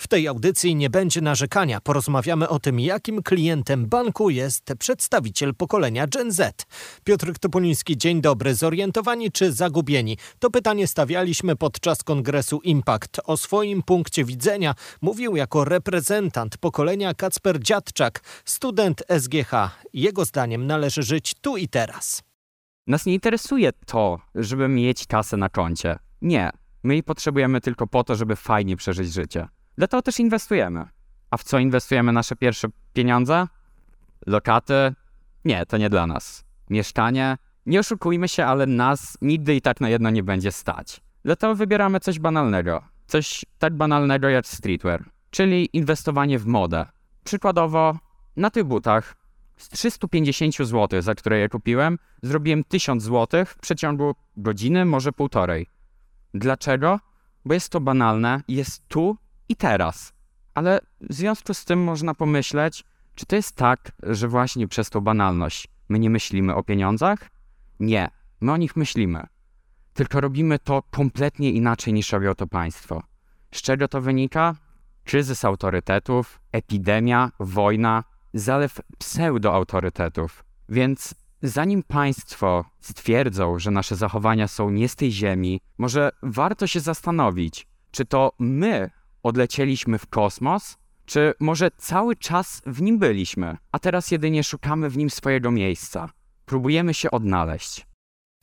W tej audycji nie będzie narzekania. Porozmawiamy o tym, jakim klientem banku jest przedstawiciel pokolenia Gen Z. Piotr Topoliński, dzień dobry. Zorientowani czy zagubieni? To pytanie stawialiśmy podczas kongresu Impact. O swoim punkcie widzenia mówił jako reprezentant pokolenia Kacper Dziadczak, student SGH. Jego zdaniem należy żyć tu i teraz. Nas nie interesuje to, żeby mieć kasę na koncie. Nie. My jej potrzebujemy tylko po to, żeby fajnie przeżyć życie. Dlatego też inwestujemy. A w co inwestujemy nasze pierwsze pieniądze? Lokaty? Nie, to nie dla nas. Mieszkanie? Nie oszukujmy się, ale nas nigdy i tak na jedno nie będzie stać. Dlatego wybieramy coś banalnego. Coś tak banalnego jak streetwear, czyli inwestowanie w modę. Przykładowo, na tych butach z 350 zł, za które je kupiłem, zrobiłem 1000 zł w przeciągu godziny, może półtorej. Dlaczego? Bo jest to banalne, jest tu i teraz. Ale w związku z tym można pomyśleć, czy to jest tak, że właśnie przez tą banalność my nie myślimy o pieniądzach? Nie, my o nich myślimy. Tylko robimy to kompletnie inaczej niż robią to państwo. Z czego to wynika? Kryzys autorytetów, epidemia, wojna, zalew pseudoautorytetów. Więc zanim państwo stwierdzą, że nasze zachowania są nie z tej ziemi, może warto się zastanowić, czy to my odlecieliśmy w kosmos, czy może cały czas w nim byliśmy, a teraz jedynie szukamy w nim swojego miejsca. Próbujemy się odnaleźć.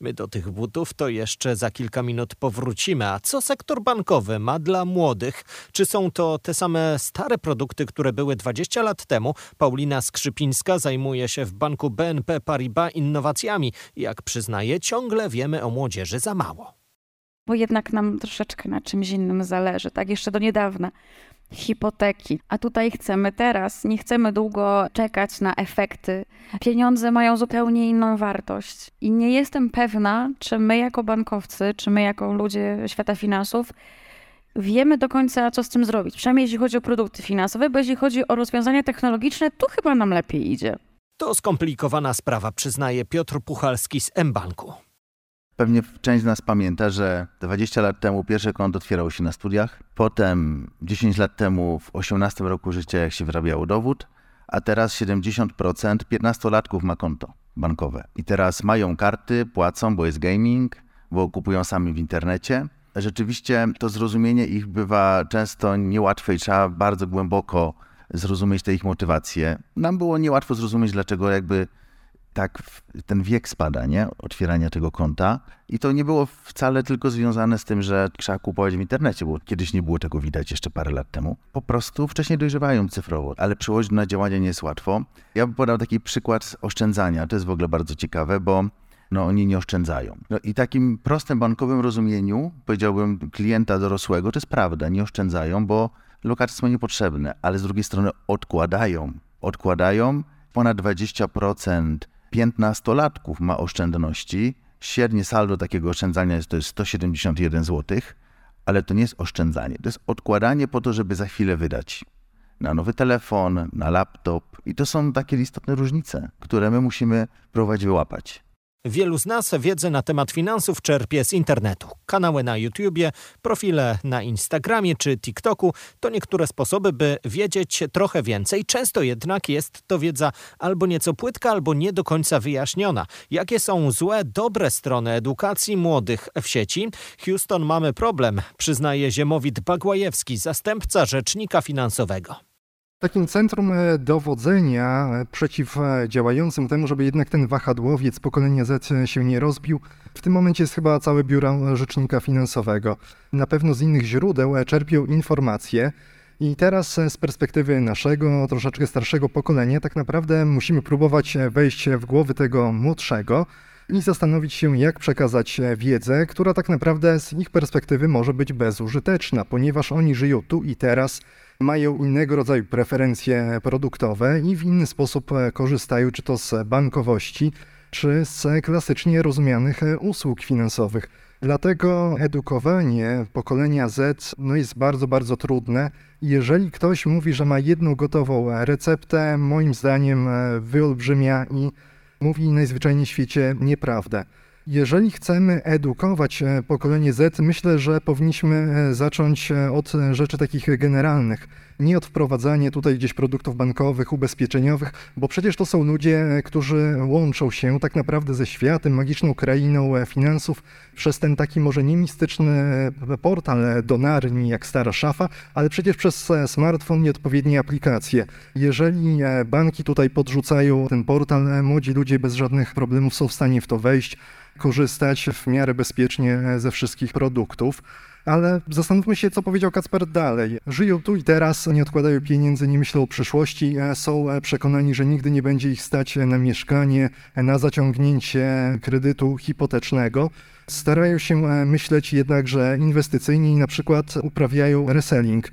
My do tych butów to jeszcze za kilka minut powrócimy. A co sektor bankowy ma dla młodych? Czy są to te same stare produkty, które były 20 lat temu? Paulina Skrzypińska zajmuje się w banku BNP Paribas innowacjami. Jak przyznaje, ciągle wiemy o młodzieży za mało. Bo jednak nam troszeczkę na czymś innym zależy, tak? Jeszcze do niedawna hipoteki. A tutaj chcemy teraz, nie chcemy długo czekać na efekty. Pieniądze mają zupełnie inną wartość. I nie jestem pewna, czy my jako bankowcy, czy my jako ludzie świata finansów wiemy do końca, co z tym zrobić. Przynajmniej jeśli chodzi o produkty finansowe, bo jeśli chodzi o rozwiązania technologiczne, to chyba nam lepiej idzie. To skomplikowana sprawa, przyznaje Piotr Puchalski z mBanku. Pewnie część z nas pamięta, że 20 lat temu pierwsze konto otwierało się na studiach, potem 10 lat temu w 18 roku życia, jak się wyrabiało dowód, a teraz 70% 15-latków ma konto bankowe. I teraz mają karty, płacą, bo jest gaming, bo kupują sami w internecie. Rzeczywiście to zrozumienie ich bywa często niełatwe i trzeba bardzo głęboko zrozumieć te ich motywacje. Nam było niełatwo zrozumieć, dlaczego jakby tak ten wiek spada, nie? Otwierania tego konta. I to nie było wcale tylko związane z tym, że trzeba kupować w internecie, bo kiedyś nie było tego widać jeszcze parę lat temu. Po prostu wcześniej dojrzewają cyfrowo, ale przełożyć na działania nie jest łatwo. Ja bym podał taki przykład oszczędzania. To jest w ogóle bardzo ciekawe, bo oni nie oszczędzają. I takim prostym bankowym rozumieniu, powiedziałbym, klienta dorosłego, to jest prawda, nie oszczędzają, bo lokaty są niepotrzebne, ale z drugiej strony odkładają. Odkładają ponad 20%. 15-latków ma oszczędności. Średnie saldo takiego oszczędzania to jest 171 zł, ale to nie jest oszczędzanie. To jest odkładanie po to, żeby za chwilę wydać na nowy telefon, na laptop. I to są takie istotne różnice, które my musimy próbować wyłapać. Wielu z nas wiedzę na temat finansów czerpie z internetu. Kanały na YouTubie, profile na Instagramie czy TikToku to niektóre sposoby, by wiedzieć trochę więcej. Często jednak jest to wiedza albo nieco płytka, albo nie do końca wyjaśniona. Jakie są złe, dobre strony edukacji młodych w sieci? Houston, mamy problem, przyznaje Ziemowit Bagłajewski, zastępca rzecznika finansowego. Takim centrum dowodzenia przeciwdziałającym temu, żeby jednak ten wahadłowiec pokolenia Z się nie rozbił, w tym momencie jest chyba całe biuro rzecznika finansowego. Na pewno z innych źródeł czerpią informacje i teraz z perspektywy naszego, troszeczkę starszego pokolenia, tak naprawdę musimy próbować wejść w głowy tego młodszego i zastanowić się, jak przekazać wiedzę, która tak naprawdę z ich perspektywy może być bezużyteczna, ponieważ oni żyją tu i teraz, mają innego rodzaju preferencje produktowe i w inny sposób korzystają czy to z bankowości, czy z klasycznie rozumianych usług finansowych. Dlatego edukowanie pokolenia Z jest bardzo, bardzo trudne. Jeżeli ktoś mówi, że ma jedną gotową receptę, moim zdaniem wyolbrzymia i mówi najzwyczajniej w świecie nieprawdę. Jeżeli chcemy edukować pokolenie Z, myślę, że powinniśmy zacząć od rzeczy takich generalnych. Nie od wprowadzania tutaj gdzieś produktów bankowych, ubezpieczeniowych, bo przecież to są ludzie, którzy łączą się tak naprawdę ze światem, magiczną krainą finansów przez ten taki może nie mistyczny portal Donarni jak stara szafa, ale przecież przez smartfon i odpowiednie aplikacje. Jeżeli banki tutaj podrzucają ten portal, młodzi ludzie bez żadnych problemów są w stanie w to wejść, korzystać w miarę bezpiecznie ze wszystkich produktów. Ale zastanówmy się, co powiedział Kacper dalej. Żyją tu i teraz, nie odkładają pieniędzy, nie myślą o przyszłości, są przekonani, że nigdy nie będzie ich stać na mieszkanie, na zaciągnięcie kredytu hipotecznego. Starają się myśleć jednakże inwestycyjnie i na przykład uprawiają reselling.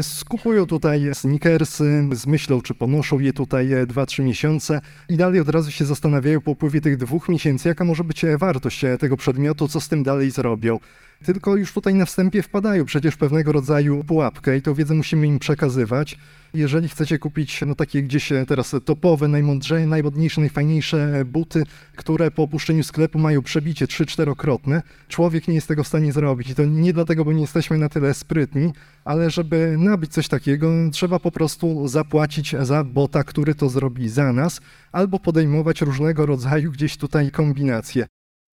Skupują tutaj sneakersy, z myślą, czy ponoszą je tutaj 2-3 miesiące i dalej od razu się zastanawiają po upływie tych 2 miesięcy, jaka może być wartość tego przedmiotu, co z tym dalej zrobią. Tylko już tutaj na wstępie wpadają przecież w pewnego rodzaju pułapkę i tę wiedzę musimy im przekazywać. Jeżeli chcecie kupić takie gdzieś teraz topowe, najmądrzejsze, najmodniejsze, najfajniejsze buty, które po opuszczeniu sklepu mają przebicie 3-4-krotne, człowiek nie jest tego w stanie zrobić. I to nie dlatego, bo nie jesteśmy na tyle sprytni, ale żeby nabyć coś takiego, trzeba po prostu zapłacić za bota, który to zrobi za nas, albo podejmować różnego rodzaju gdzieś tutaj kombinacje.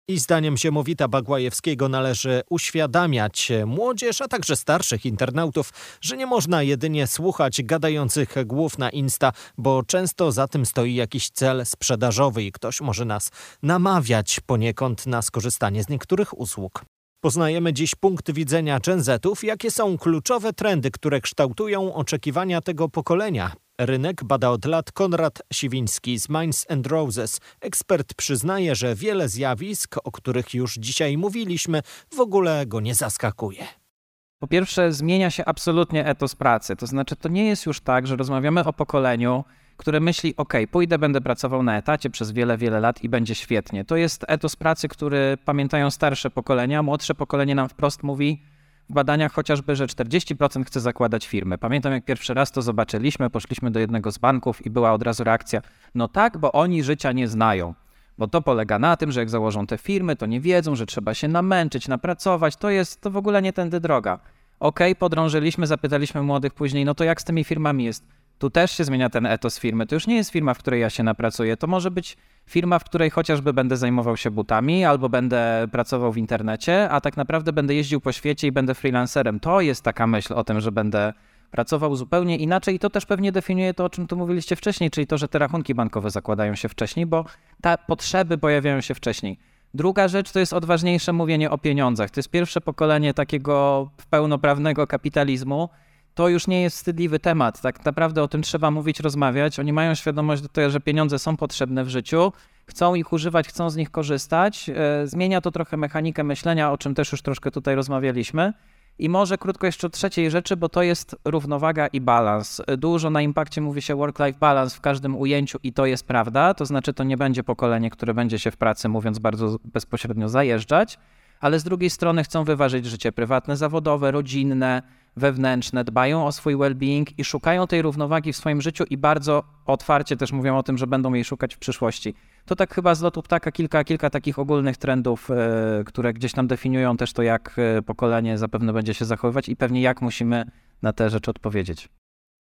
I zdaniem Ziemowita Bagłajewskiego należy uświadamiać młodzież, a także starszych internautów, że nie można jedynie słuchać gadających głów na Insta, bo często za tym stoi jakiś cel sprzedażowy i ktoś może nas namawiać poniekąd na skorzystanie z niektórych usług. Poznajemy dziś punkt widzenia Gen Z-ów, jakie są kluczowe trendy, które kształtują oczekiwania tego pokolenia. Rynek bada od lat Konrad Siwiński z Minds&Roses. Ekspert przyznaje, że wiele zjawisk, o których już dzisiaj mówiliśmy, w ogóle go nie zaskakuje. Po pierwsze, zmienia się absolutnie etos pracy. To znaczy, to nie jest już tak, że rozmawiamy o pokoleniu, które myśli, pójdę, będę pracował na etacie przez wiele, wiele lat i będzie świetnie. To jest etos pracy, który pamiętają starsze pokolenia. Młodsze pokolenie nam wprost mówi w badaniach chociażby, że 40% chce zakładać firmy. Pamiętam, jak pierwszy raz to zobaczyliśmy, poszliśmy do jednego z banków i była od razu reakcja, no tak, bo oni życia nie znają. Bo to polega na tym, że jak założą te firmy, to nie wiedzą, że trzeba się namęczyć, napracować, to w ogóle nie tędy droga. Podrążyliśmy, zapytaliśmy młodych później, no to jak z tymi firmami jest? Tu też się zmienia ten etos firmy. To już nie jest firma, w której ja się napracuję. To może być firma, w której chociażby będę zajmował się butami albo będę pracował w internecie, a tak naprawdę będę jeździł po świecie i będę freelancerem. To jest taka myśl o tym, że będę pracował zupełnie inaczej i to też pewnie definiuje to, o czym tu mówiliście wcześniej, czyli to, że te rachunki bankowe zakładają się wcześniej, bo te potrzeby pojawiają się wcześniej. Druga rzecz to jest odważniejsze mówienie o pieniądzach. To jest pierwsze pokolenie takiego pełnoprawnego kapitalizmu. To już nie jest wstydliwy temat. Tak naprawdę o tym trzeba mówić, rozmawiać. Oni mają świadomość tego, że pieniądze są potrzebne w życiu, chcą ich używać, chcą z nich korzystać. Zmienia to trochę mechanikę myślenia, o czym też już troszkę tutaj rozmawialiśmy. I może krótko jeszcze o trzeciej rzeczy, bo to jest równowaga i balans. Dużo na Impakcie mówi się work-life balance w każdym ujęciu i to jest prawda. To znaczy, to nie będzie pokolenie, które będzie się w pracy, mówiąc bardzo bezpośrednio, zajeżdżać, ale z drugiej strony chcą wyważyć życie prywatne, zawodowe, rodzinne, wewnętrzne, dbają o swój well-being i szukają tej równowagi w swoim życiu i bardzo otwarcie też mówią o tym, że będą jej szukać w przyszłości. To tak chyba z lotu ptaka kilka takich ogólnych trendów, które gdzieś tam definiują też to, jak pokolenie zapewne będzie się zachowywać i pewnie jak musimy na te rzeczy odpowiedzieć.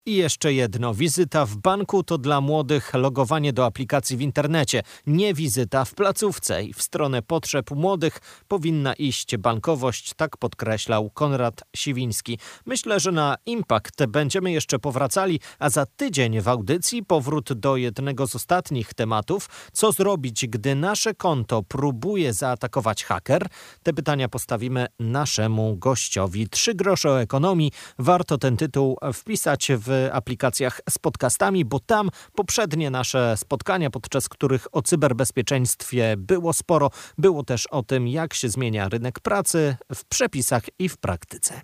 I jeszcze jedno. Wizyta w banku to dla młodych logowanie do aplikacji w internecie, nie wizyta w placówce. I w stronę potrzeb młodych powinna iść bankowość, tak podkreślał Konrad Siwiński. Myślę, że na Impact będziemy jeszcze powracali, a za tydzień w audycji powrót do jednego z ostatnich tematów. Co zrobić, gdy nasze konto próbuje zaatakować haker? Te pytania postawimy naszemu gościowi. 3 grosze o ekonomii. Warto ten tytuł wpisać w aplikacjach z podcastami, bo tam poprzednie nasze spotkania, podczas których o cyberbezpieczeństwie było sporo, było też o tym, jak się zmienia rynek pracy w przepisach i w praktyce.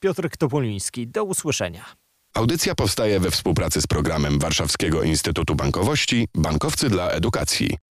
Piotr Topoliński, do usłyszenia. Audycja powstaje we współpracy z programem Warszawskiego Instytutu Bankowości Bankowcy dla Edukacji.